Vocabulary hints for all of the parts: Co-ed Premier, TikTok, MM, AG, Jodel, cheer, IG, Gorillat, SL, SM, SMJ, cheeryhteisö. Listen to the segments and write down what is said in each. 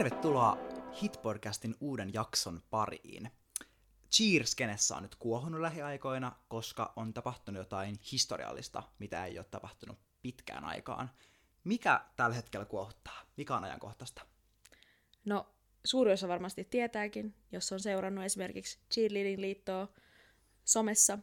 Tervetuloa Hit-podcastin uuden jakson pariin. Cheers-kenessä on nyt kuohunut lähiaikoina, koska on tapahtunut jotain historiallista, mitä ei ole tapahtunut pitkään aikaan. Mikä tällä hetkellä kuohuttaa? Mikä on ajankohtaista? No, suuri osa varmasti tietääkin, jos on seurannut esimerkiksi Cheerleading-liittoa somessa.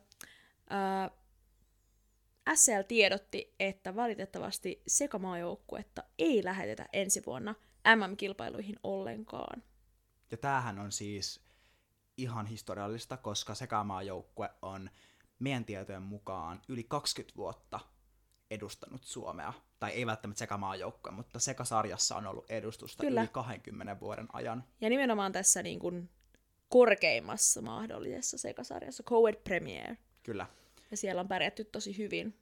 SL tiedotti, että valitettavasti sekamaajoukkuetta ei lähetetä ensi vuonna MM-kilpailuihin ollenkaan. Ja tämähän on siis ihan historiallista, koska sekamaajoukkue on meidän tietojen mukaan yli 20 vuotta edustanut Suomea. Tai ei välttämättä sekamaajoukkue, mutta sekasarjassa on ollut edustusta kyllä yli 20 vuoden ajan. Ja nimenomaan tässä niin kuin korkeimmassa mahdollisessa sekasarjassa, Co-ed Premier. Kyllä. Ja siellä on pärjätty tosi hyvin.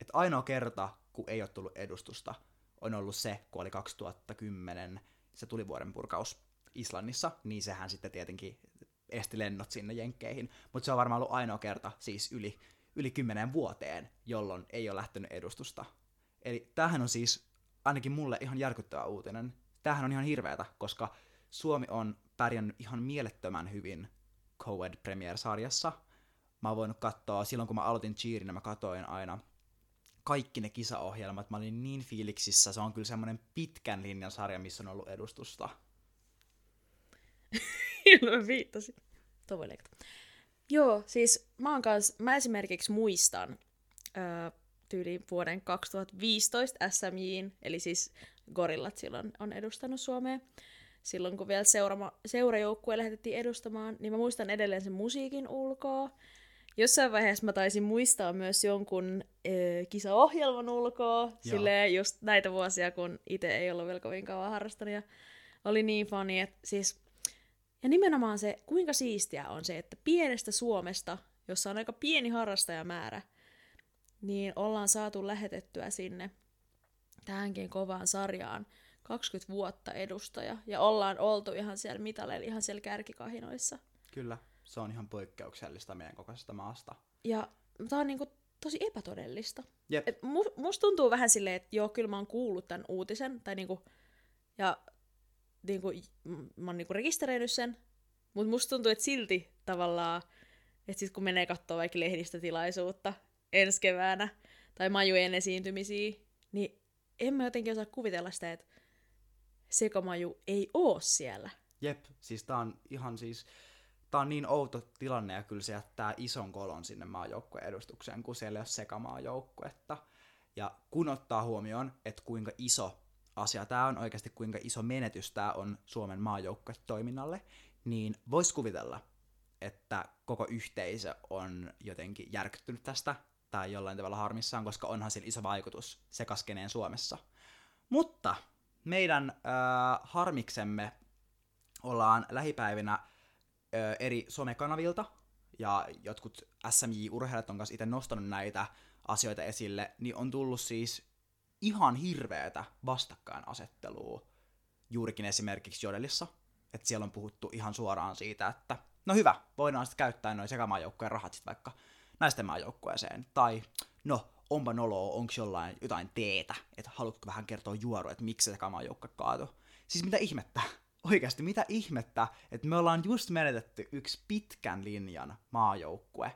Et ainoa kerta, kun ei ole tullut edustusta, on ollut se, kun oli 2010 se tulivuoren purkaus Islannissa, niin sehän sitten tietenkin esti lennot sinne Jenkkeihin. Mutta se on varmaan ollut ainoa kerta, siis yli 10 vuoteen, jolloin ei ole lähtenyt edustusta. Eli tämähän on siis ainakin mulle ihan järkyttävä uutinen. Tämähän on ihan hirveätä, koska Suomi on pärjännyt ihan mielettömän hyvin Co-ed Premier-sarjassa. Mä oon voinut katsoa, silloin kun mä aloitin cheerinä, mä katsoin aina kaikki ne kisaohjelmat, mä olin niin fiiliksissä. Se on kyllä semmoinen pitkän linjan sarja, missä on ollut edustusta. Mä viittasin. Tuo voi leikata. Joo, siis mä esimerkiksi muistan tyyliin vuoden 2015 SMJ:n, eli siis Gorillat silloin on edustanut Suomea. Silloin kun vielä seurajoukkue lähetettiin edustamaan, niin mä muistan edelleen sen musiikin ulkoa. Jossain vaiheessa mä taisin muistaa myös jonkun kisaohjelman ulkoa, silleen just näitä vuosia, kun itse ei ollut vielä kovin kauan harrastanut ja oli niin fani, että siis. Ja nimenomaan se, kuinka siistiä on se, että pienestä Suomesta, jossa on aika pieni harrastajamäärä, niin ollaan saatu lähetettyä sinne tähänkin kovaan sarjaan 20 vuotta edustaja, ja ollaan oltu ihan siellä mitaleilla, ihan siellä kärkikahinoissa. Kyllä. Se on ihan poikkeuksellista meidän kokoisesta maasta. Ja tää on niinku tosi epätodellista. Yep. Musta tuntuu vähän silleen, että joo, kyllä mä oon kuullut tämän uutisen, tai niinku, ja niinku, mä oon niinku rekisteröinyt sen, mutta musta tuntuu, että silti tavallaan, että sit kun menee kattoo vaikka lehdistötilaisuutta ensi keväänä, tai majujen esiintymisiä, niin en mä jotenkin osaa kuvitella sitä, että sekamaju ei oo siellä. Jep, siis tää on ihan siis. Tämä on niin outo tilanne, ja kyllä se jättää ison kolon sinne maajoukkueen edustukseen, kun siellä ei ole sekamaajoukkuetta. Ja kun ottaa huomioon, että kuinka iso asia tämä on, oikeasti kuinka iso menetys tämä on Suomen maajoukkuetoiminnalle, niin voisi kuvitella, että koko yhteisö on jotenkin järkyttynyt tästä, tai jollain tavalla harmissaan, koska onhan sillä iso vaikutus sekaskeneen Suomessa. Mutta meidän harmiksemme ollaan lähipäivinä eri somekanavilta, ja jotkut SMJ-urheilijat on kanssa itse nostanut näitä asioita esille, niin on tullut siis ihan hirveätä vastakkainasettelua juurikin esimerkiksi Jodelissa, että siellä on puhuttu ihan suoraan siitä, että no hyvä, voidaan sitten käyttää noin sekamaajoukkojen rahat sitten vaikka naisten maajoukkueeseen, tai no onpa noloa, onko jotain teetä, että haluatko vähän kertoa juorua, että miksi sekamaajoukko kaatui. Siis mitä ihmettä? Oikeasti, mitä ihmettä, että me ollaan just menetetty yksi pitkän linjan maajoukkue.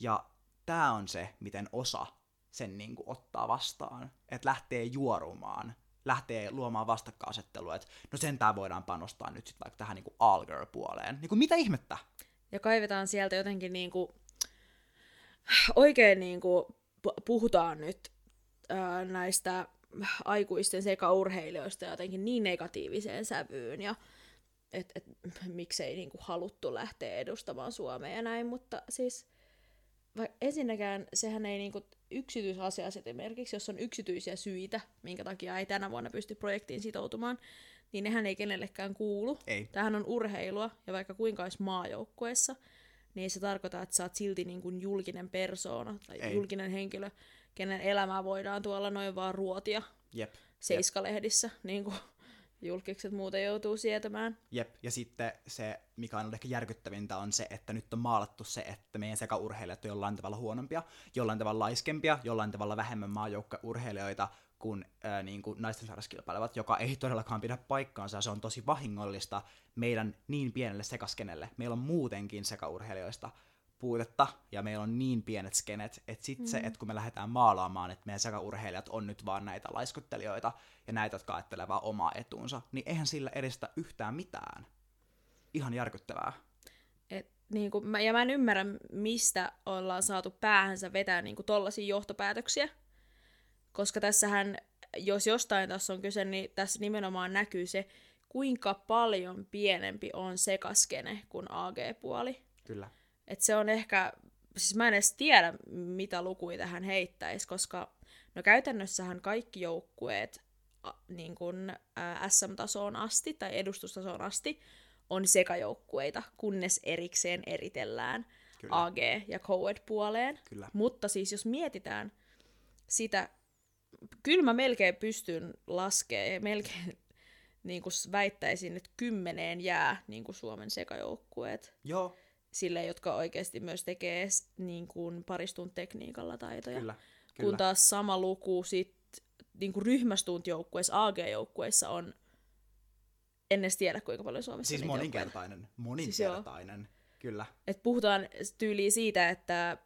Ja tää on se, miten osa sen niinku ottaa vastaan. Että lähtee juorumaan, lähtee luomaan vastakkainasettelua, että no sentään voidaan panostaa nyt sit vaikka tähän niinku all-girl-puoleen. Niinku mitä ihmettä? Ja kaivetaan sieltä jotenkin niinku, oikein niinku puhutaan nyt näistä aikuisten sekaurheilijoista jotenkin niin negatiiviseen sävyyn, ja et miksei niinku haluttu lähteä edustamaan Suomea ja näin, mutta siis ensinnäkään sehän ei niinku yksityisasiassa, esimerkiksi jos on yksityisiä syitä, minkä takia ei tänä vuonna pysty projektiin sitoutumaan, niin nehän ei kenellekään kuulu. Ei. Tämähän on urheilua, ja vaikka kuinka olisi maajoukkueessa, niin se tarkoittaa, että sä oot silti niinku julkinen persoona tai julkinen henkilö, kenen elämää voidaan tuolla noin vaan ruotia. Jep. Seiska-lehdissä, niin kuin julkikset muuten joutuu sietämään. Jep, ja sitten se, mikä on ehkä järkyttävintä, on se, että nyt on maalattu se, että meidän sekaurheilijat on jollain tavalla huonompia, jollain tavalla laiskempia, jollain tavalla vähemmän maajoukkueurheilijoita kun niin kuin naisten sarjassa kilpailevat, joka ei todellakaan pidä paikkaansa, se on tosi vahingollista meidän niin pienelle sekaskenelle. Meillä on muutenkin sekaurheilijoista puutetta, ja meillä on niin pienet skenet, että sitten se, että kun me lähdetään maalaamaan, että meidän sekaurheilijat on nyt vaan näitä laiskuttelijoita, ja näitä, jotka ajattelee vaan omaa etuunsa, niin eihän sillä edistä yhtään mitään. Ihan järkyttävää. Ja mä en ymmärrä, mistä ollaan saatu päähänsä vetää niin kuin tollaisia johtopäätöksiä. Koska tässähän, jos jostain tässä on kyse, niin tässä nimenomaan näkyy se, kuinka paljon pienempi on sekaskene kuin AG-puoli. Kyllä. Että se on ehkä, siis mä en edes tiedä, mitä lukuja tähän heittäisi, koska no käytännössähän kaikki joukkueet niin kuin SM-tasoon asti tai edustustasoon asti on sekajoukkueita, kunnes erikseen eritellään Kyllä. AG- ja co-ed-puoleen. Kyllä. Mutta siis jos mietitään sitä, kyllä mä melkein pystyn laskemaan ja melkein niin kuin väittäisin, että 10 jää niin kuin Suomen sekajoukkueet. Joo. Sille, jotka oikeasti myös tekee niin kuin paristun tekniikalla taitoja. Kyllä, kyllä. Kun taas sama luku sit, niin kuin ryhmästuntjoukkueissa, AG-joukkueissa on, en edes tiedä kuinka paljon Suomessa siis moninkertainen, siis kyllä. Et puhutaan tyyliä siitä, että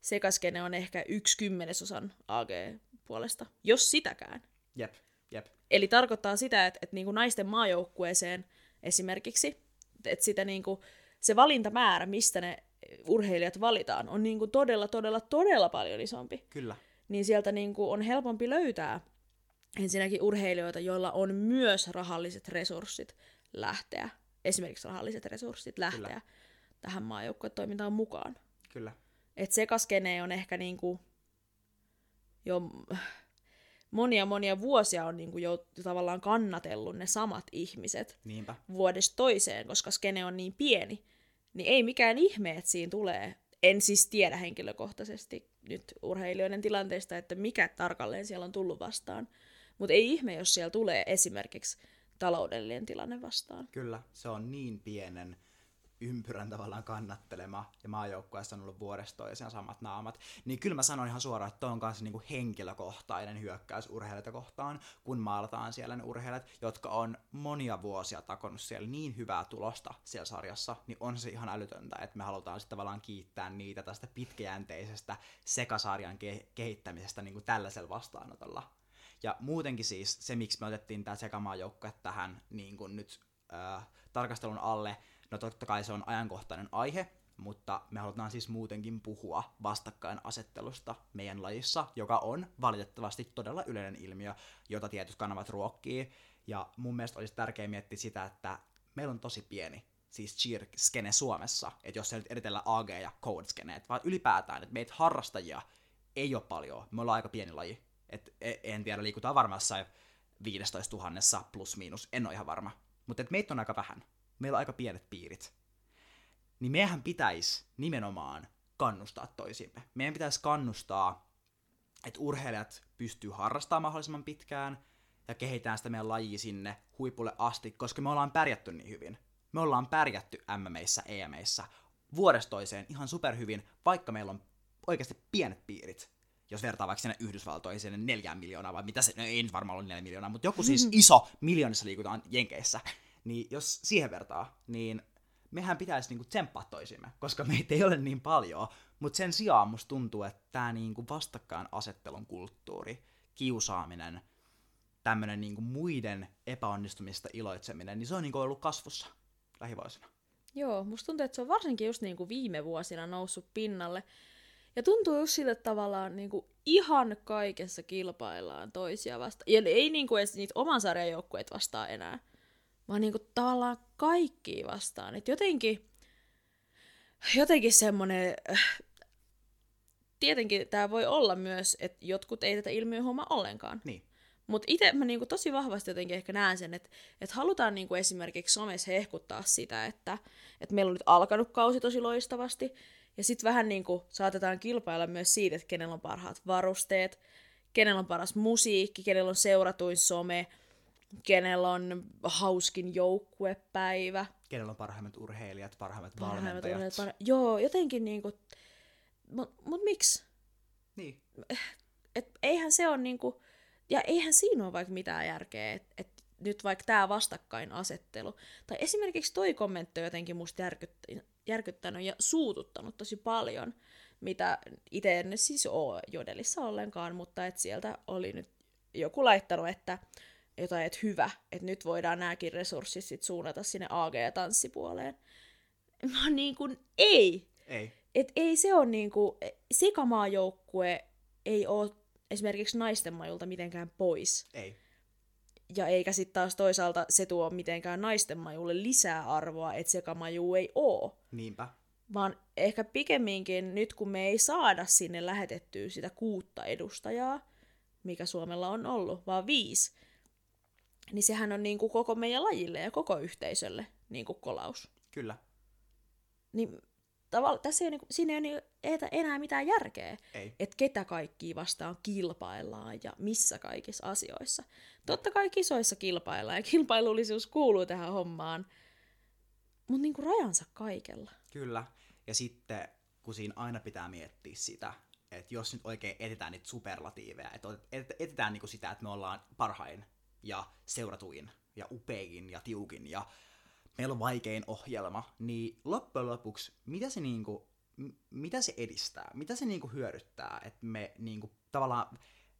sekaskene on ehkä 1/10 AG-puolesta, jos sitäkään. Jep, jep. Eli tarkoittaa sitä, että niin kuin naisten maajoukkueeseen esimerkiksi, että sitä niin kuin se valintamäärä, mistä ne urheilijat valitaan, on niinku todella, todella, todella paljon isompi. Kyllä. Niin sieltä niinku on helpompi löytää ensinnäkin urheilijoita, joilla on myös rahalliset resurssit lähteä, esimerkiksi rahalliset resurssit lähteä Kyllä. tähän maajoukkuetoimintaan mukaan. Kyllä. Et sekaskene on ehkä niinku jo monia vuosia on niinku jo tavallaan kannatellut ne samat ihmiset Niinpä. Vuodesta toiseen, koska skene on niin pieni. Niin ei mikään ihme, että siinä tulee. En siis tiedä henkilökohtaisesti nyt urheilijoiden tilanteesta, että mikä tarkalleen siellä on tullut vastaan. Mutta ei ihme, jos siellä tulee esimerkiksi taloudellinen tilanne vastaan. Kyllä, se on niin pienen ympyrän tavallaan kannattelema, ja maajoukkueessa on ollut vuodesta toiseen samat naamat, niin kyllä mä sanon ihan suoraan, että toi on kanssa niinku henkilökohtainen hyökkäys urheilijoita kohtaan, kun maalataan siellä ne urheilijat, jotka on monia vuosia takonut siellä niin hyvää tulosta siellä sarjassa, niin on se ihan älytöntä, että me halutaan sitten tavallaan kiittää niitä tästä pitkäjänteisestä sekasarjan kehittämisestä niinku tällaisella vastaanotolla. Ja muutenkin siis se, miksi me otettiin tämä sekamaajoukkue tähän niinku nyt tarkastelun alle, no totta kai se on ajankohtainen aihe, mutta me halutaan siis muutenkin puhua vastakkainasettelusta meidän lajissa, joka on valitettavasti todella yleinen ilmiö, jota tietyt kanavat ruokkii. Ja mun mielestä olisi tärkeää miettiä sitä, että meillä on tosi pieni, siis cheer-skene Suomessa, että jos ei nyt eritellä AG- ja code-skeneet, vaan ylipäätään, että meitä harrastajia ei ole paljon, me ollaan aika pieni laji. Että en tiedä, liikutaan varmaan 15 000 plus miinus, en ole ihan varma, mutta meitä on aika vähän. Meillä on aika pienet piirit, niin meidän pitäisi nimenomaan kannustaa toisimme. Meidän pitäisi kannustaa, että urheilijat pystyy harrastamaan mahdollisimman pitkään ja kehitetään sitä meidän lajia sinne huipulle asti, koska me ollaan pärjätty niin hyvin. Me ollaan pärjätty MM:issä, EM:issä vuodesta toiseen ihan superhyvin, vaikka meillä on oikeasti pienet piirit. Jos vertaa vaikka sinne Yhdysvaltoihin sinne 4 miljoonaa, vai mitä se, no ei varmaan ole 4 miljoonaa, mutta joku siis iso, miljoonissa liikutaan Jenkeissä. Niin jos siihen vertaa, niin mehän pitäisi niinku tsemppaa toisimme, koska meitä ei ole niin paljon. Mutta sen sijaan musta tuntuu, että tämä niinku vastakkainasettelun kulttuuri, kiusaaminen, tämmöinen niinku muiden epäonnistumista iloitseminen, niin se on niinku ollut kasvussa lähivuosina. Joo, musta tuntuu, että se on varsinkin just niinku viime vuosina noussut pinnalle. Ja tuntuu just siltä, että tavallaan niinku ihan kaikessa kilpaillaan toisia vastaan. Ja ei niinku edes niitä oman sarjan joukkueet vastaan enää. Vaan niinku tavallaan kaikkia vastaan. Et jotenkin semmoinen, tietenkin tää voi olla myös, että jotkut ei tätä ilmiöä huomaa ollenkaan. Niin. Mut itse mä niinku tosi vahvasti jotenkin ehkä näen sen, että et halutaan niinku esimerkiksi somessa hehkuttaa sitä, että et meillä on nyt alkanut kausi tosi loistavasti. Ja sit vähän niinku saatetaan kilpailla myös siitä, että kenellä on parhaat varusteet, kenellä on paras musiikki, kenellä on seuratuin some, kenellä on hauskin joukkuepäivä. Kenellä on parhaimmat urheilijat, parhaimmat valmentajat. Joo, jotenkin niinku. Mut miksi? Niin. Et eihän se on niinku. Ja eihän siinä ole vaikka mitään järkeä, että nyt vaikka tämä vastakkainasettelu. Tai esimerkiksi toi kommentti on jotenkin musta järkyttänyt ja suututtanut tosi paljon, mitä itse en siis ole Jodelissa ollenkaan, mutta et sieltä oli nyt joku laittanut, että jotain, että hyvä, että nyt voidaan nääkin resurssit sit suunnata sinne AG-tanssipuoleen. Mä oon niin kuin, ei. Et ei se on niin kuin, sekamaajoukkue ei oo esimerkiksi naisten majulta mitenkään pois. Ei. Ja eikä sit taas toisaalta se tuo mitenkään naisten majulle lisää arvoa, että sekamaju ei oo. Niinpä. Vaan ehkä pikemminkin nyt, kun me ei saada sinne lähetettyä sitä 6 edustajaa, mikä Suomella on ollut, vaan 5, niin sehän on niin kuin koko meidän lajille ja koko yhteisölle niin kuin kolaus. Kyllä. Niin tässä ei ole, siinä ei ole enää mitään järkeä, että ketä kaikkia vastaan kilpaillaan ja missä kaikissa asioissa. Totta kai kisoissa kilpaillaan ja kilpailullisuus kuuluu tähän hommaan, mutta niin kuin rajansa kaikella. Kyllä. Ja sitten, kun siinä aina pitää miettiä sitä, että jos nyt oikein etetään niitä superlatiiveja, että etetään niinku sitä, että me ollaan parhain ja seuratuin ja upein ja tiukin ja meillä on vaikein ohjelma, niin loppujen lopuksi, mitä se edistää, mitä se niinku hyödyttää, että me niinku tavallaan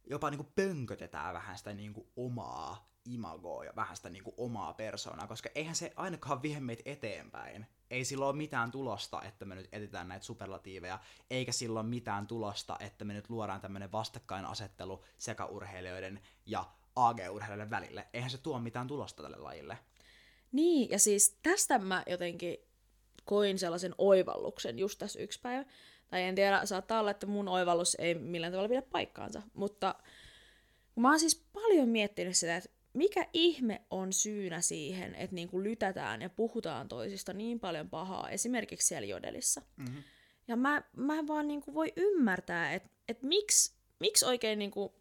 jopa niinku pönkötetään vähän sitä niinku omaa imagoa ja vähän sitä niinku omaa persoonaa, koska eihän se ainakaan vie meitä eteenpäin. Ei sillä ole mitään tulosta, että me nyt etsitään näitä superlatiiveja, eikä sillä ole mitään tulosta, että me nyt luodaan tämmöinen vastakkainasettelu sekä urheilijoiden ja AG-urheilijoiden välille. Eihän se tuo mitään tulosta tälle lajille. Niin, ja siis tästä mä jotenkin koin sellaisen oivalluksen just tässä yksi päivä. Tai en tiedä, saattaa olla, että mun oivallus ei millään tavalla pidä paikkaansa. Mutta mä oon siis paljon miettinyt sitä, että mikä ihme on syynä siihen, että niinku lytätään ja puhutaan toisista niin paljon pahaa, esimerkiksi siellä Jodelissa. Mm-hmm. Ja mä en vaan niinku voi ymmärtää, että miksi oikein, niinku,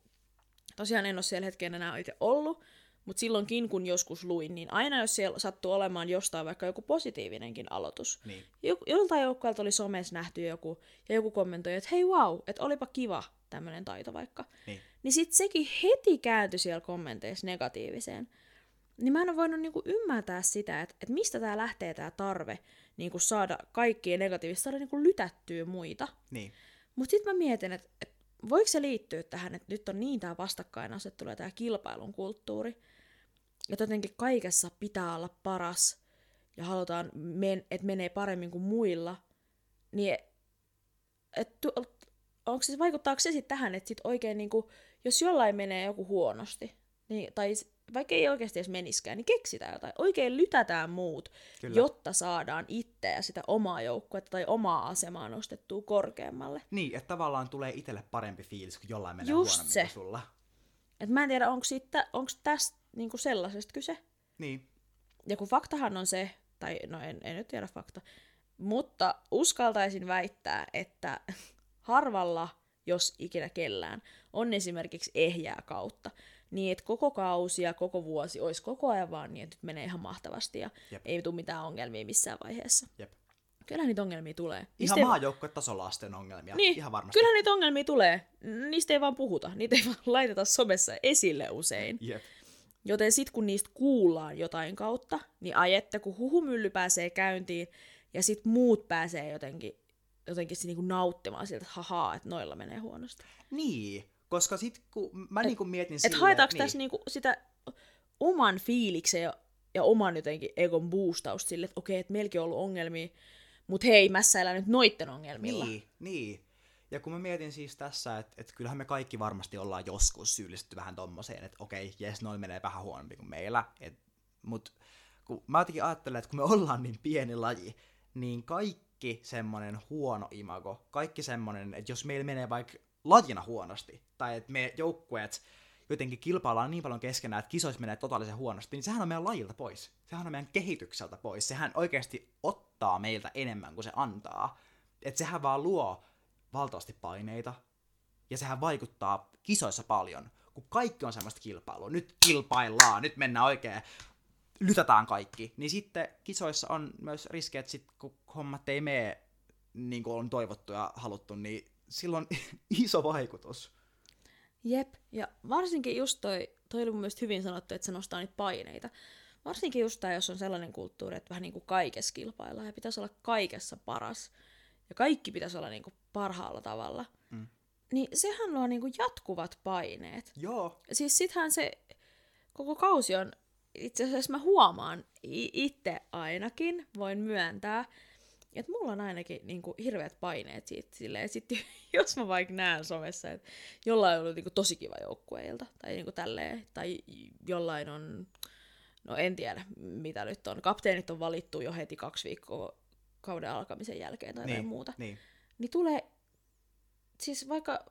tosiaan en ole siellä hetken enää itse ollut, mutta silloinkin kun joskus luin, niin aina jos siellä sattuu olemaan jostain vaikka joku positiivinenkin aloitus, niin joltain joukkueelta oli somessa nähty joku, ja joku kommentoi, että hei wow, että olipa kiva tämmöinen taito vaikka. Niin sitten sekin heti kääntyi siellä kommenteissa negatiiviseen. Niin mä en ole voinut niinku ymmärtää sitä, että et mistä tää lähtee tää tarve niinku saada kaikkia negatiivista, saada niinku lytättyä muita. Niin. Mutta sitten mä mietin, että et voiko se liittyä tähän, että nyt on niin tää vastakkainasettelu ja tää kilpailun kulttuuri. Ja jotenkin kaikessa pitää olla paras ja halutaan, että menee paremmin kuin muilla. Niin vaikuttaako se sitten tähän, että sit oikein niinku, jos jollain menee joku huonosti, niin, tai vaikka ei oikeasti edes meniskään, niin keksitään jotain. Oikein lytätään muut, kyllä, jotta saadaan itseä sitä omaa joukkuetta tai omaa asemaa nostettua korkeammalle. Niin, että tavallaan tulee itselle parempi fiilis, kun jollain menee just huonommin se kuin sulla. Et mä en tiedä, onko tästä niinku sellaisesta kyse. Niin. Ja kun faktahan on se, tai no en nyt tiedä fakta, mutta uskaltaisin väittää, että harvalla, jos ikinä kellään, on esimerkiksi ehjää kautta. Niin, että koko kausi ja koko vuosi olisi koko ajan vaan niin, että nyt menee ihan mahtavasti ja jep, ei tule mitään ongelmia missään vaiheessa. Jep. Kyllähän niitä ongelmia tulee. Ihan maajoukkuetasolla asteen ongelmia. Niin, ihan varmasti. Kyllähän niitä ongelmia tulee. Niistä ei vaan puhuta. Niitä ei vaan laiteta somessa esille usein. Jep. Joten sit kun niistä kuullaan jotain kautta, niin ajetta kun huhumylly pääsee käyntiin ja sit muut pääsee jotenkin se niinku nauttimaan siltä, että hahaa, että noilla menee huonosti. Niin, koska sit kun mä niinku mietin silleen, että haetaanko tässä niinku sitä oman fiiliksen ja oman jotenkin egon boostausta sille, että okei, että meilläkin on ollut ongelmia, mutta hei, mässäilään nyt noitten ongelmilla. Niin. Ja kun mä mietin siis tässä, että kyllähän me kaikki varmasti ollaan joskus syyllistetty vähän tommoseen, että okei, jes, noin menee vähän huonompi kuin meillä. Mä jotenkin ajattelen, että kun me ollaan niin pieni laji, niin kaikki semmoinen huono imago, kaikki semmoinen, että jos meillä menee vaikka lajina huonosti, tai että me joukkueet jotenkin kilpaillaan niin paljon keskenään, että kisoissa menee totaalisen huonosti, niin sehän on meidän lajilta pois. Sehän on meidän kehitykseltä pois. Sehän oikeasti ottaa meiltä enemmän kuin se antaa. Että sehän vaan luo valtavasti paineita, ja sehän vaikuttaa kisoissa paljon, kun kaikki on semmoista kilpailua. Nyt kilpaillaan, nyt mennään oikein, lytätään kaikki. Niin sitten kisoissa on myös riskejä, että sit, kun hommat ei mene niin kuin on toivottu ja haluttu, niin silloin iso vaikutus. Jep, ja varsinkin just toi oli mun mielestä hyvin sanottu, että se nostaa niitä paineita. Varsinkin just tää, jos on sellainen kulttuuri, että vähän niinku kaikessa kilpaillaan ja pitäisi olla kaikessa paras. Ja kaikki pitäisi olla niinku parhaalla tavalla. Mm. Niin sehän luo niinku jatkuvat paineet. Joo. Siis sittenhän se koko kausi on, itse asiassa mä huomaan itse ainakin, voin myöntää, että mulla on ainakin niinku hirveät paineet siitä silleen. Sitten jos mä vaikka näen somessa, että jollain on ollut niinku tosi kiva joukkueilta tai niinku tälleen, tai jollain on, no en tiedä mitä nyt on, kapteenit on valittu jo heti 2 viikkoa kauden alkamisen jälkeen tai niin, muuta, niin tulee, siis vaikka,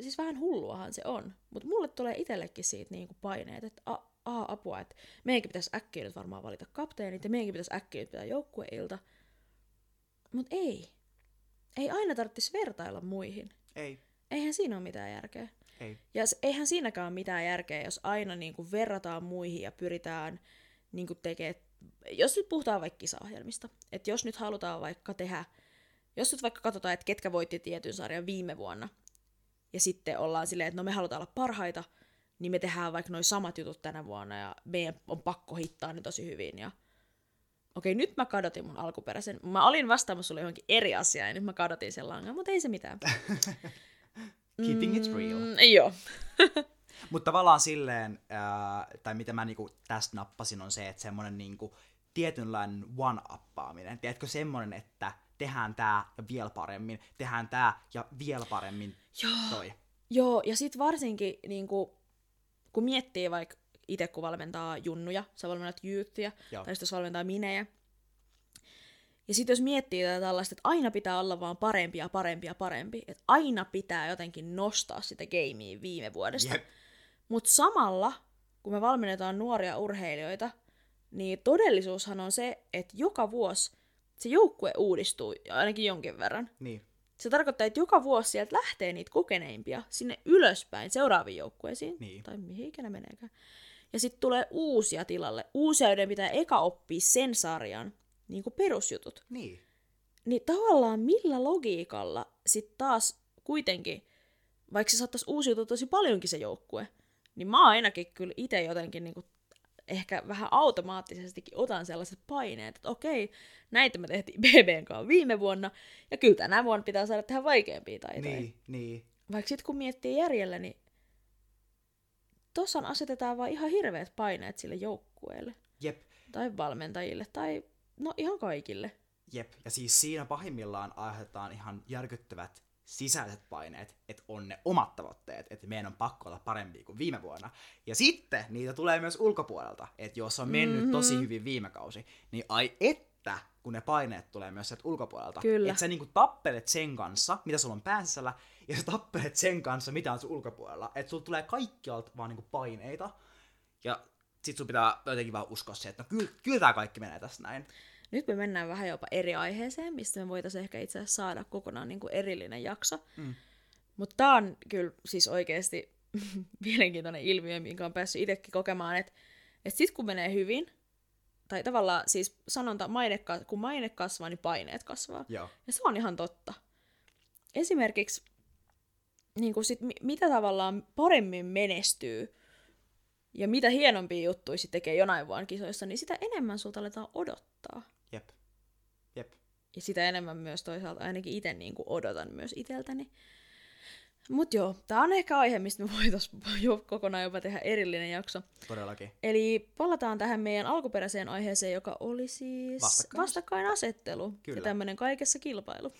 siis vähän hulluahan se on, mutta mulle tulee itsellekin siitä niinku paineet, että apua, että meidänkin pitäisi äkkiä nyt varmaan valita kapteenit ja meidänkin pitäisi äkkiä nyt pitää joukkueilta. Mut ei aina tarvitsisi vertailla muihin. Ei. Eihän siinä ole mitään järkeä. Ei. Ja eihän siinäkään ole mitään järkeä, jos aina niinku verrataan muihin ja pyritään niinku tekemään, jos nyt puhutaan vaikka kisaohjelmista, että jos nyt halutaan vaikka tehdä, jos nyt vaikka katsotaan, että ketkä voitti tietyn sarjan viime vuonna, ja sitten ollaan silleen, että no me halutaan olla parhaita, niin me tehdään vaikka noi samat jutut tänä vuonna, ja meidän on pakko hittaa ne tosi hyvin, ja okei, nyt mä kadotin mun alkuperäisen. Mä olin vastaamassa sulle johonkin eri asiaan, ja nyt mä kadotin sen langan, mutta ei se mitään. Keeping it real. Joo. Mutta tavallaan silleen, tai mitä mä niinku tästä nappasin, on se, että semmonen niinku tietynlainen one-uppaaminen. Tiedätkö, semmonen, että tehdään tää ja vielä paremmin, tehdään tää ja vielä paremmin toi. Joo, ja sit varsinkin, niinku, kun miettii vaikka, itse kun valmentaa junnuja, sä valmennat jyyttiä, tai sitten jos valmentaa minejä. Ja sitten jos miettii tällaista, että aina pitää olla vaan parempi ja parempi ja parempi, että aina pitää jotenkin nostaa sitä gamea viime vuodesta. Yep. Mutta samalla, kun me valmennetaan nuoria urheilijoita, niin todellisuushan on se, että joka vuosi se joukkue uudistuu ainakin jonkin verran. Niin. Se tarkoittaa, että joka vuosi sieltä lähtee niitä kokeneimpia sinne ylöspäin seuraaviin joukkueisiin, niin, tai mihin ikinä meneekään. Ja sitten tulee uusia tilalle. Uusia, joiden pitää eka oppia sen sarjan niin kuin perusjutut. Niin. Niin tavallaan millä logiikalla sitten taas kuitenkin, vaikka se saattaisi uusiutua tosi paljonkin se joukkue, niin mä ainakin kyllä itse jotenkin niin kuin ehkä vähän automaattisestikin otan sellaiset paineet, että okei, näitä me tehtiin BBn kanssa viime vuonna, ja kyllä tänä vuonna pitää saada tehdä vaikeampia taitoja. Niin. Vaikka sitten kun miettii järjellä, niin tuossa asetetaan vaan ihan hirveät paineet sille joukkueelle. Jep. Tai valmentajille, tai no ihan kaikille. Jep, ja siis siinä pahimmillaan aiheutetaan ihan järkyttävät sisäiset paineet, että on ne omat tavoitteet, että meidän on pakko olla parempia kuin viime vuonna. Ja sitten niitä tulee myös ulkopuolelta, että jos on mennyt tosi hyvin viime kausi, niin ai että, kun ne paineet tulee myös sieltä ulkopuolelta. Kyllä. Että sä niinku tappelet sen kanssa, mitä sulla on päässä, ja sä tappelet sen kanssa, mitä on sun ulkopuolella. Että sulla tulee kaikkialta vaan niinku paineita, ja sit sun pitää jotenkin vaan uskoa se, että no kyllä tää kaikki menee tässä näin. Nyt me mennään vähän jopa eri aiheeseen, mistä me voitaisiin ehkä itse asiassa saada kokonaan niin kuin erillinen jakso. Mm. Mutta tämä on kyllä siis oikeasti mielenkiintoinen ilmiö, minkä on päässyt itsekin kokemaan, että et sitten kun menee hyvin, tai tavallaan siis sanonta, kun maine kasvaa, niin paineet kasvaa. Joo. Ja se on ihan totta. Esimerkiksi, niin kuin sit, mitä tavallaan paremmin menestyy, ja mitä hienompia juttuja sitten tekee jonain vuonna kisoissa, niin sitä enemmän sulta aletaan odottaa. Jep. Ja sitä enemmän myös toisaalta ainakin itse niin kuin odotan myös itseltäni. Mut joo, tää on ehkä aihe, mistä me voitaisiin kokonaan jopa tehdä erillinen jakso. Todellakin. Eli palataan tähän meidän alkuperäiseen aiheeseen, joka oli siis vastakkainasettelu. Kyllä. Ja tämmönen kaikessa kilpailu.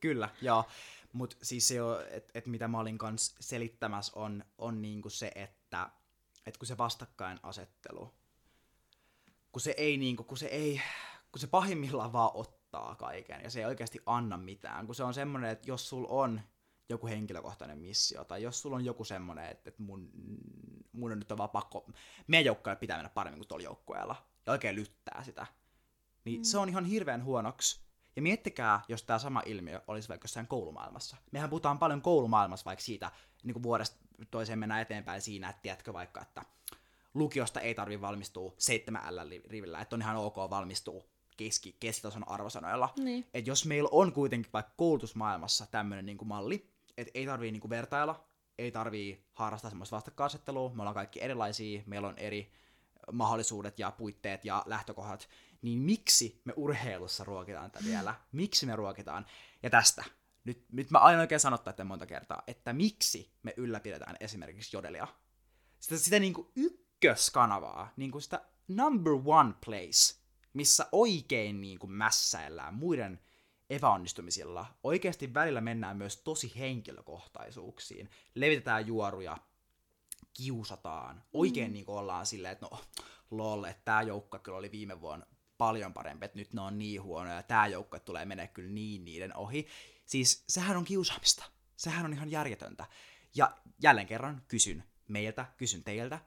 Kyllä, joo. Mut siis se, että mitä mä olin kanssa selittämässä, on niinku se, että kun se vastakkainasettelu, kun se pahimmillaan vaan ottaa kaiken ja se ei oikeasti anna mitään, kun se on semmoinen, että jos sulla on joku henkilökohtainen missio tai jos sulla on joku semmoinen, että mun on nyt vaan pakko, meidän joukkueella pitää mennä paremmin kuin tuolla joukkueella ja oikein lyttää sitä, niin se on ihan hirveän huonoksi. Ja miettikää, jos tämä sama ilmiö olisi vaikka jossain koulumaailmassa. Mehän puhutaan paljon koulumaailmassa vaikka siitä, niin kuin vuodesta toiseen mennään eteenpäin siinä, että tiedätkö vaikka, että lukiosta ei tarvitse valmistua 7L-rivillä, että on ihan ok valmistua keskitason arvosanoilla. Niin. Että jos meillä on kuitenkin vaikka koulutusmaailmassa tämmöinen niin kuin malli, että ei tarvitse niin kuin vertailla, ei tarvii harrastaa semmoista vastakkainasettelua, me ollaan kaikki erilaisia, meillä on eri mahdollisuudet ja puitteet ja lähtökohdat, niin miksi me urheilussa ruokitaan tätä vielä? Miksi me ruokitaan? Ja tästä. Nyt mä aina oikein sanottaa tämän monta kertaa, että miksi me ylläpidetään esimerkiksi Jodelia. Sitä niin kuin ykköskanavaa, niin kuin sitä number one place, missä oikein niin kuin mässäillään muiden epäonnistumisilla. Oikeasti välillä mennään myös tosi henkilökohtaisuuksiin. Levitetään juoruja, kiusataan. Oikein niin kuin ollaan silleen, että no lol, että tää joukko kyllä oli viime vuonna paljon parempi, että nyt ne on niin huonoja ja tää joukko tulee menee kyllä niin niiden ohi. Siis sehän on kiusaamista. Sehän on ihan järjetöntä. Ja jälleen kerran kysyn meiltä, kysyn teiltä,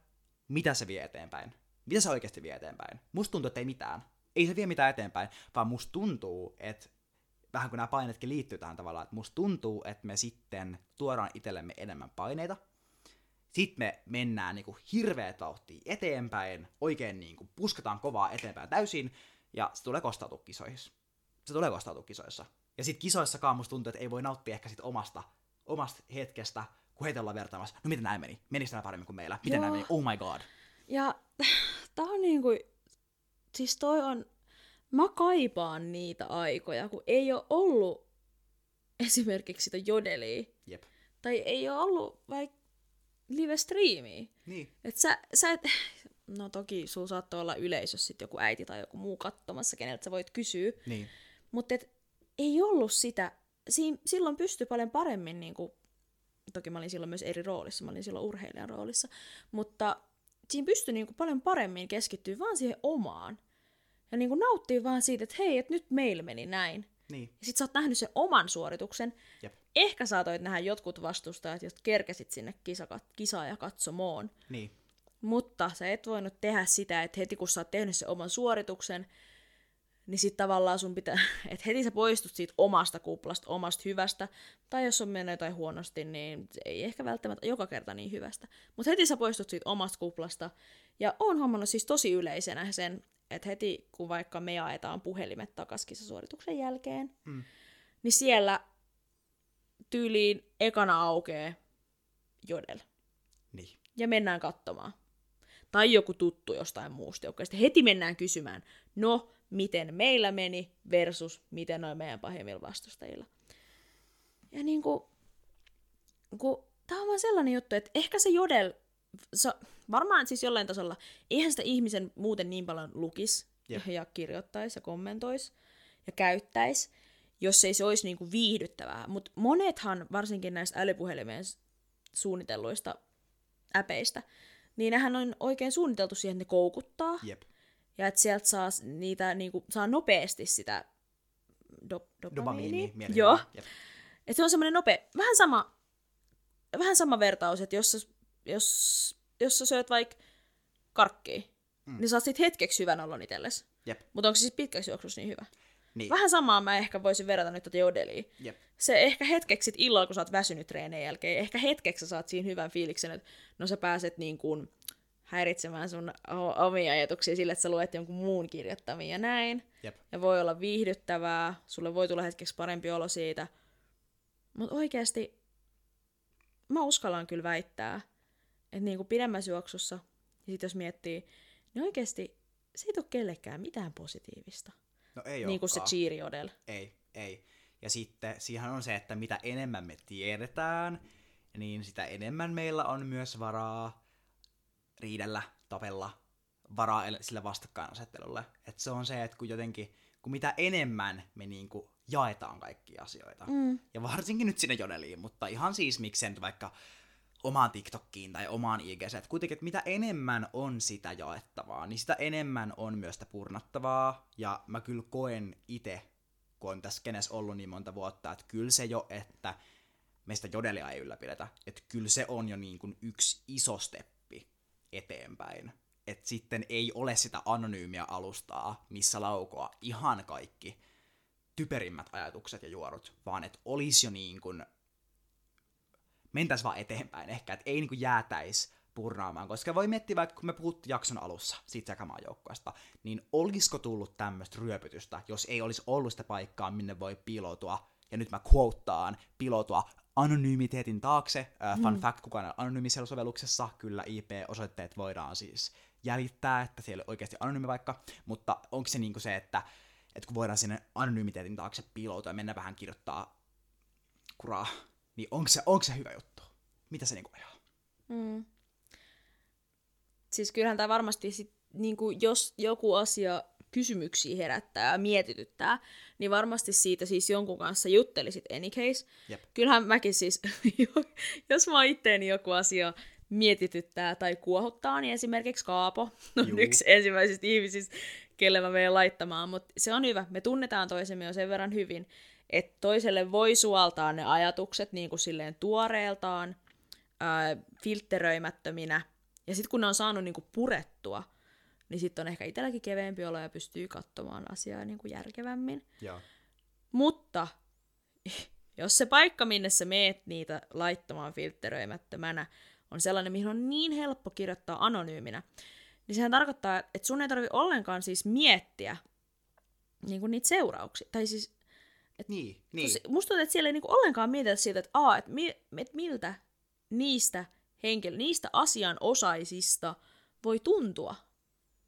mitä se vie eteenpäin? Mitä se oikeasti vie eteenpäin? Musta tuntuu, että ei mitään. Ei se vie mitään eteenpäin, vaan musta tuntuu, että vähän kun nämä painetkin liittyy tähän tavallaan, että musta tuntuu, että me sitten tuodaan itsellemme enemmän paineita. Sitten me mennään niin kuin hirveät vauhtia eteenpäin, oikein niin kuin puskataan kovaa eteenpäin täysin, ja se tulee kostautua kisoissa. Se tulee kostautua kisoissa. Ja sitten kisoissakaan musta tuntuu, että ei voi nauttia ehkä sit omasta hetkestä, kun heitä ollaan vertaamassa. No miten näin meni? Menikö tämä paremmin kuin meillä? Miten näin meni? Oh my god. Ja tää on niinku, siis toi on, mä kaipaan niitä aikoja, kun ei oo ollut esimerkiksi sitä Jodelia. Jep. Tai ei oo ollut vaikka live-striimiä. Niin. Et sä et, no toki sulla saattoi olla yleisössä sit joku äiti tai joku muu katsomassa, keneltä sä voit kysyä. Niin. Mut et ei ollut sitä, silloin pystyi paljon paremmin niinku, toki mä olin silloin myös eri roolissa, mä olin silloin urheilijan roolissa, mutta siinä pystyi niinku paljon paremmin keskittyä vaan siihen omaan. Ja niinku nauttii vaan siitä, että hei, että nyt meillä meni näin. Niin. Ja sit sä oot nähnyt sen oman suorituksen. Jep. Ehkä saatoit nähdä jotkut vastustajat, jotka kerkesit sinne kisaa ja katsomoon. Niin. Mutta sä et voinut tehdä sitä, että heti kun sä oot tehnyt sen oman suorituksen, niin sit tavallaan sun pitää, että heti sä poistut siitä omasta kuplasta, omasta hyvästä, tai jos on mennyt jotain huonosti, niin ei ehkä välttämättä joka kerta niin hyvästä. Mutta heti sä poistut siitä omasta kuplasta, ja oon huomannut siis tosi yleisenä sen, että heti kun vaikka me ajetaan puhelimet takaisin kisasuorituksen jälkeen, niin siellä tyyliin ekana aukeaa Jodel. Niin. Ja mennään katsomaan. Tai joku tuttu jostain muusta, joka sitten heti mennään kysymään, no, miten meillä meni versus miten noin meidän pahimmilla vastustajilla. Ja niinku, tää on vaan sellainen juttu, että ehkä se Jodel, varmaan siis jollain tasolla, eihän sitä ihmisen muuten niin paljon lukisi ja kirjoittaisi ja kommentoisi ja käyttäisi, jos ei se olisi niinku viihdyttävää. Mutta monethan, varsinkin näistä älypuhelimeen suunnitelluista äpeistä, niin nehän on oikein suunniteltu siihen, että ne koukuttaa. Jep. Ja että sieltä saa, niitä, niinku, saa nopeasti sitä dopamiinia. Joo. Että se on semmoinen nopea. Vähän sama vertaus, että jos sä syöt vaikka karkkia, niin saat sit hetkeksi hyvän olon itsellesi. Mutta onko se siis pitkäksi juoksussa niin hyvä? Niin. Vähän samaa mä ehkä voisin verrata nyt tätä Jodelia. Jep. Se ehkä hetkeksi sit illalla, kun sä oot väsynyt treeneen jälkeen, ehkä hetkeksi sä saat siinä hyvän fiiliksen, että no sä pääset niin kuin häiritsemään sun omia ajatuksia sille, että sä luet jonkun muun kirjoittamia ja näin. Jep. Ja voi olla viihdyttävää, sulle voi tulla hetkeksi parempi olo siitä. Mutta oikeasti mä uskallan kyllä väittää, että niinku pidemmässä juoksussa, ja sit jos miettii, niin oikeasti se ei ole kellekään mitään positiivista. No ei niin kuin se cheeryodel. Ei. Ja sitten siihen on se, että mitä enemmän me tiedetään, niin sitä enemmän meillä on myös varaa riidellä, tapella, varaa sille vastakkainasettelulle. Että se on se, että kun jotenkin, kun mitä enemmän me niinku jaetaan kaikkia asioita. Ja varsinkin nyt sinne Jodeliin, mutta ihan siis miksei nyt vaikka omaan TikTokkiin tai omaan IG:seen. Että kuitenkin, että mitä enemmän on sitä jaettavaa, niin sitä enemmän on myös sitä purnattavaa. Ja mä kyllä koen itse, kun on tässä kenessä ollut niin monta vuotta, että kyllä se jo, että me sitä Jodelia ei ylläpidetä. Että kyllä se on jo niin kuin yksi iso steppi eteenpäin. Että sitten ei ole sitä anonyymiä alustaa, missä laukoa ihan kaikki typerimmät ajatukset ja juorut, vaan että olisi jo niin kuin mentäis vaan eteenpäin ehkä, että ei niinku jäätäisi purnaamaan, koska voi miettiä vaikka, kun me puhuttiin jakson alussa siitä säkämaajoukkueesta, niin olisiko tullut tämmöistä ryöpytystä, jos ei olisi ollut sitä paikkaa, minne voi piiloutua ja nyt mä quoteaan pilotua anonymiteetin taakse. Fun fact, kukaan on anonyymisellä sovelluksessa. Kyllä IP-osoitteet voidaan siis jäljittää, että se ei ole oikeasti anonyymi vaikka, mutta onko se niinku se, että kun voidaan sinne anonymiteetin taakse piiloutua ja mennä vähän kirjoittaa kuraa, niin onko se hyvä juttu? Mitä se niinku ajaa? Mm. Siis kyllähän tämä varmasti, sit, niinku, jos joku asia kysymyksiä herättää ja mietityttää, niin varmasti siitä siis jonkun kanssa juttelisit any case. Jep. Kyllähän mäkin siis, jos mä itteeni joku asia mietityttää tai kuohuttaa, niin esimerkiksi Kaapo on yksi ensimmäisistä ihmisistä, kelle mä menen laittamaan, mutta se on hyvä. Me tunnetaan toisemme jo sen verran hyvin, että toiselle voi suoltaa ne ajatukset niin kuin silleen tuoreeltaan, filtteröimättöminä, ja sitten kun ne on saanut niin kuin purettua, niin sitten on ehkä itselläkin keveempi olo ja pystyy katsomaan asiaa niin kuin järkevämmin. Joo. Mutta jos se paikka, minne sä meet niitä laittamaan filtteröimättömänä, on sellainen, mihin on niin helppo kirjoittaa anonyyminä, niin sehän tarkoittaa, että sun ei tarvitse ollenkaan siis miettiä niin kuin niitä seurauksia. Tai siis, niin. Musta tuntuu, että siellä ei niin kuin ollenkaan mietitä siitä, että, miltä niistä asianosaisista voi tuntua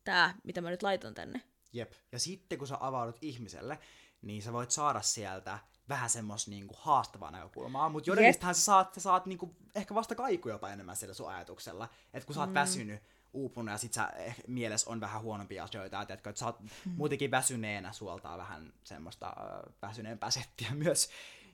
tämä, mitä mä nyt laitan tänne. Jep. Ja sitten kun sä avaudut ihmiselle, niin sä voit saada sieltä vähän semmos niinku haastavaa näkökulmaa, mutta jotenkin sä saat niinku ehkä vasta kaikua jopa enemmän sillä sun ajatuksella. Että kun sä oot väsynyt, uupunut ja sit sä mielessä on vähän huonompia asioita, että sä oot muutenkin väsyneenä suoltaa vähän semmoista väsyneempää settiä myös.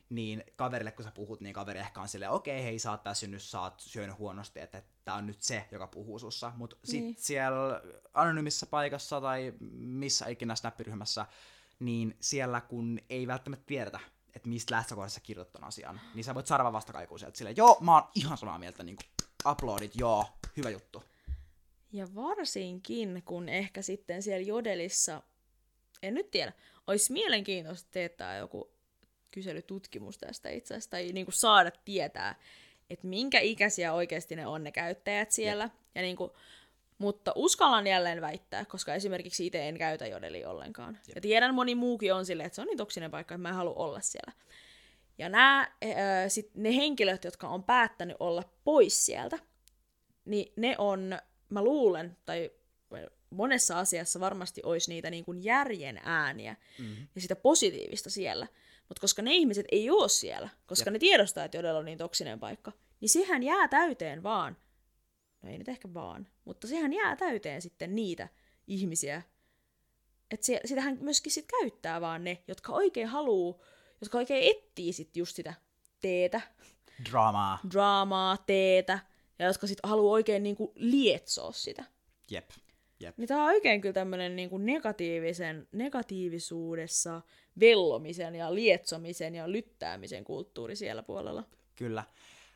Niin kaverille kun sä puhut, niin kaveri ehkä on silleen, okei, hei, sä oot väsynyt, sä oot syönyt huonosti, että tää on nyt se, joka puhuu sussa. Mut sit siellä anonyymissa paikassa tai missä ikinä snappiryhmässä, niin siellä kun ei välttämättä tiedetä, että mistä lähtökohdassa kirjoitat ton asian, niin sä voit saada vastakaikua sieltä silleen, joo, mä oon ihan samaa mieltä, niin uploadit, joo, hyvä juttu. Ja varsinkin, kun ehkä sitten siellä Jodelissa, en nyt tiedä, olisi mielenkiintoista teettää joku kyselytutkimus tästä itse asiassa, tai niin kuin saada tietää, että minkä ikäisiä oikeasti ne on ne käyttäjät siellä. Ja niin kuin, mutta uskallan jälleen väittää, koska esimerkiksi itse en käytä Jodelia ollenkaan. Ja tiedän, moni muukin on silleen, että se on niin toksinen paikka, että mä en halua olla siellä. Ja ne henkilöt, jotka on päättänyt olla pois sieltä, niin ne on, mä luulen, tai monessa asiassa varmasti olisi niitä niin kuin järjen ääniä ja sitä positiivista siellä. Mutta koska ne ihmiset ei ole siellä, koska ne tiedostaa, että Jodel on niin toksinen paikka, niin sehän jää täyteen vaan. No ei nyt ehkä vaan, mutta sehän jää täyteen sitten niitä ihmisiä. Että sitähän myöskin sit käyttää vaan ne, jotka oikein haluu, jotka oikein etsii sit just sitä teetä. Draamaa, teetä. Ja jotka sit haluu oikein niinku lietsoa sitä. Jep. Niin tää on oikein kyllä tämmönen niinku negatiivisuudessa vellomisen ja lietsomisen ja lyttäämisen kulttuuri siellä puolella. Kyllä.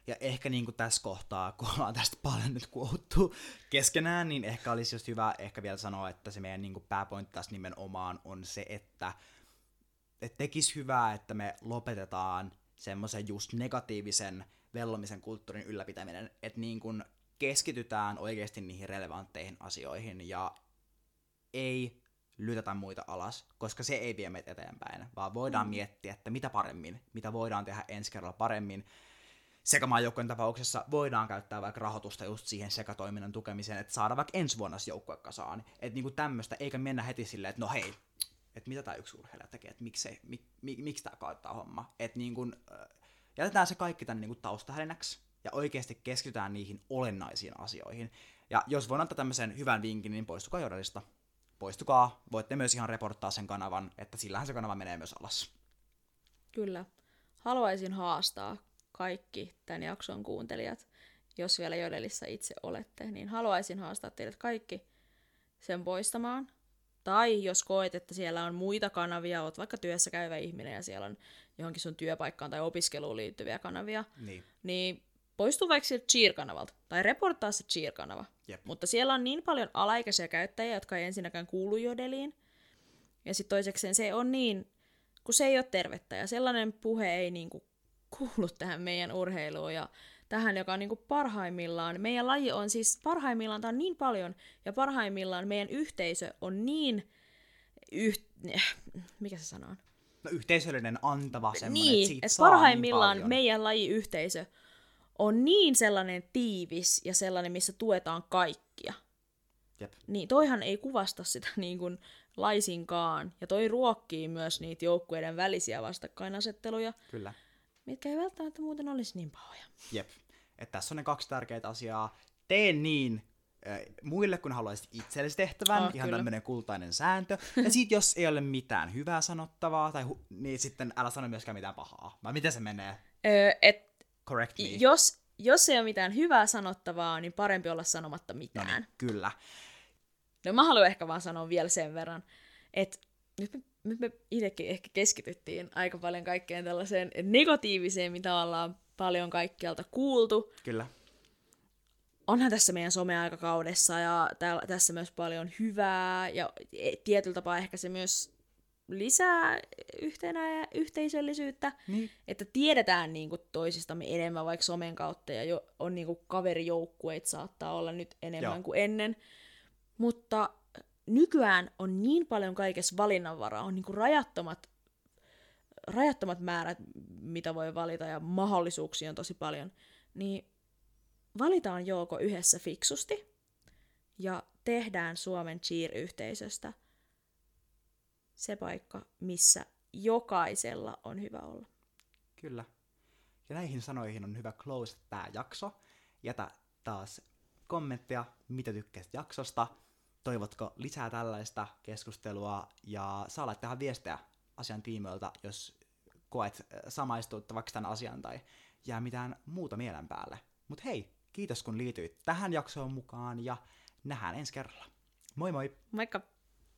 Ja ehkä niin kuin tässä kohtaa, kun ollaan tästä paljon nyt kuohuttu keskenään, niin ehkä olisi just hyvä ehkä vielä sanoa, että se meidän niin kuin pääpointti tässä nimenomaan on se, että tekisi hyvää, että me lopetetaan semmoisen just negatiivisen vellomisen kulttuurin ylläpitäminen, että niin kuin keskitytään oikeasti niihin relevantteihin asioihin ja ei lytätä muita alas, koska se ei vie meitä eteenpäin, vaan voidaan miettiä, että mitä paremmin, mitä voidaan tehdä ensi kerralla paremmin. Sekamaajoukkojen tapauksessa voidaan käyttää vaikka rahoitusta just siihen sekatoiminnan tukemiseen, että saada vaikka ensi vuonna joukkue kasaan. Että niinku tämmöistä, eikä mennä heti silleen, että no hei, että mitä tää yksi urheilija tekee, että miksi tää kauttaa homma. Että niinku, jätetään se kaikki tänne niinku taustahälinäksi ja oikeasti keskitytään niihin olennaisiin asioihin. Ja jos voin antaa tämmöisen hyvän vinkin, niin poistukaa Jodelista. Poistukaa, voitte myös ihan reporttaa sen kanavan, että sillähän se kanava menee myös alas. Kyllä. Haluaisin haastaa kaikki tämän jakson kuuntelijat, jos vielä Jodelissa itse olette, niin haluaisin haastaa teidät kaikki sen poistamaan. Tai jos koet, että siellä on muita kanavia, oot vaikka työssä käyvä ihminen ja siellä on johonkin sun työpaikkaan tai opiskeluun liittyviä kanavia, niin poistu vaikka sieltä cheer-kanavalta tai reporttaa se cheer-kanava. Jep. Mutta siellä on niin paljon alaikäisiä käyttäjiä, jotka ei ensinnäkään kuulu Jodeliin. Ja sitten toisekseen se on niin, kun se ei ole tervettä ja sellainen puhe ei niinku kuulu tähän meidän urheiluun ja tähän, joka on niin kuin parhaimmillaan. Meidän laji on siis parhaimmillaan, tämä on niin paljon, ja parhaimmillaan meidän yhteisö on niin, mikä se sana on? no, yhteisöllinen antava semmoinen, niin, että siitä saa parhaimmillaan niin meidän lajiyhteisö on niin sellainen tiivis ja sellainen, missä tuetaan kaikkia. Jep. Niin toihan ei kuvasta sitä niin kuin laisinkaan. Ja toi ruokkii myös niitä joukkueiden välisiä vastakkainasetteluja, kyllä, mitkä ei välttämättä muuten olisi niin pahoja. Jep. Et tässä on ne kaksi tärkeitä asiaa. Tee niin muille, kun haluaisit itsellesi tehtävän. Oh, ihan tämmöinen kultainen sääntö. Ja sit jos ei ole mitään hyvää sanottavaa, tai niin sitten älä sano myöskään mitään pahaa. Vai miten se menee? Correct me. Jos ei ole mitään hyvää sanottavaa, niin parempi olla sanomatta mitään. No niin, kyllä. No mä haluan ehkä vaan sanoa vielä sen verran, että nyt me itsekin ehkä keskityttiin aika paljon kaikkeen tällaiseen negatiiviseen, mitä ollaan paljon kaikkialta kuultu. Kyllä. Onhan tässä meidän someaikakaudessa ja tässä myös paljon hyvää ja tietyllä tapaa ehkä se myös lisää yhteisöllisyyttä, niin, että tiedetään niinku toisistamme enemmän vaikka somen kautta ja on niinku kaverijoukkueet saattaa olla nyt enemmän joo kuin ennen, mutta nykyään on niin paljon kaikessa valinnanvaraa, on niinku rajattomat määrät, mitä voi valita ja mahdollisuuksia on tosi paljon, niin valitaan joko yhdessä fiksusti ja tehdään Suomen cheer-yhteisöstä se paikka, missä jokaisella on hyvä olla. Kyllä. Ja näihin sanoihin on hyvä close tää jakso. Jätä taas kommentteja, mitä tykkäsit jaksosta. Toivotko lisää tällaista keskustelua ja saa laittaa viestejä asian tiimoilta, jos koet samaistuttavaksi tämän asian tai jää mitään muuta mielen päälle. Mut hei, kiitos kun liityit tähän jaksoon mukaan ja nähdään ensi kerralla. Moi moi! Moikka!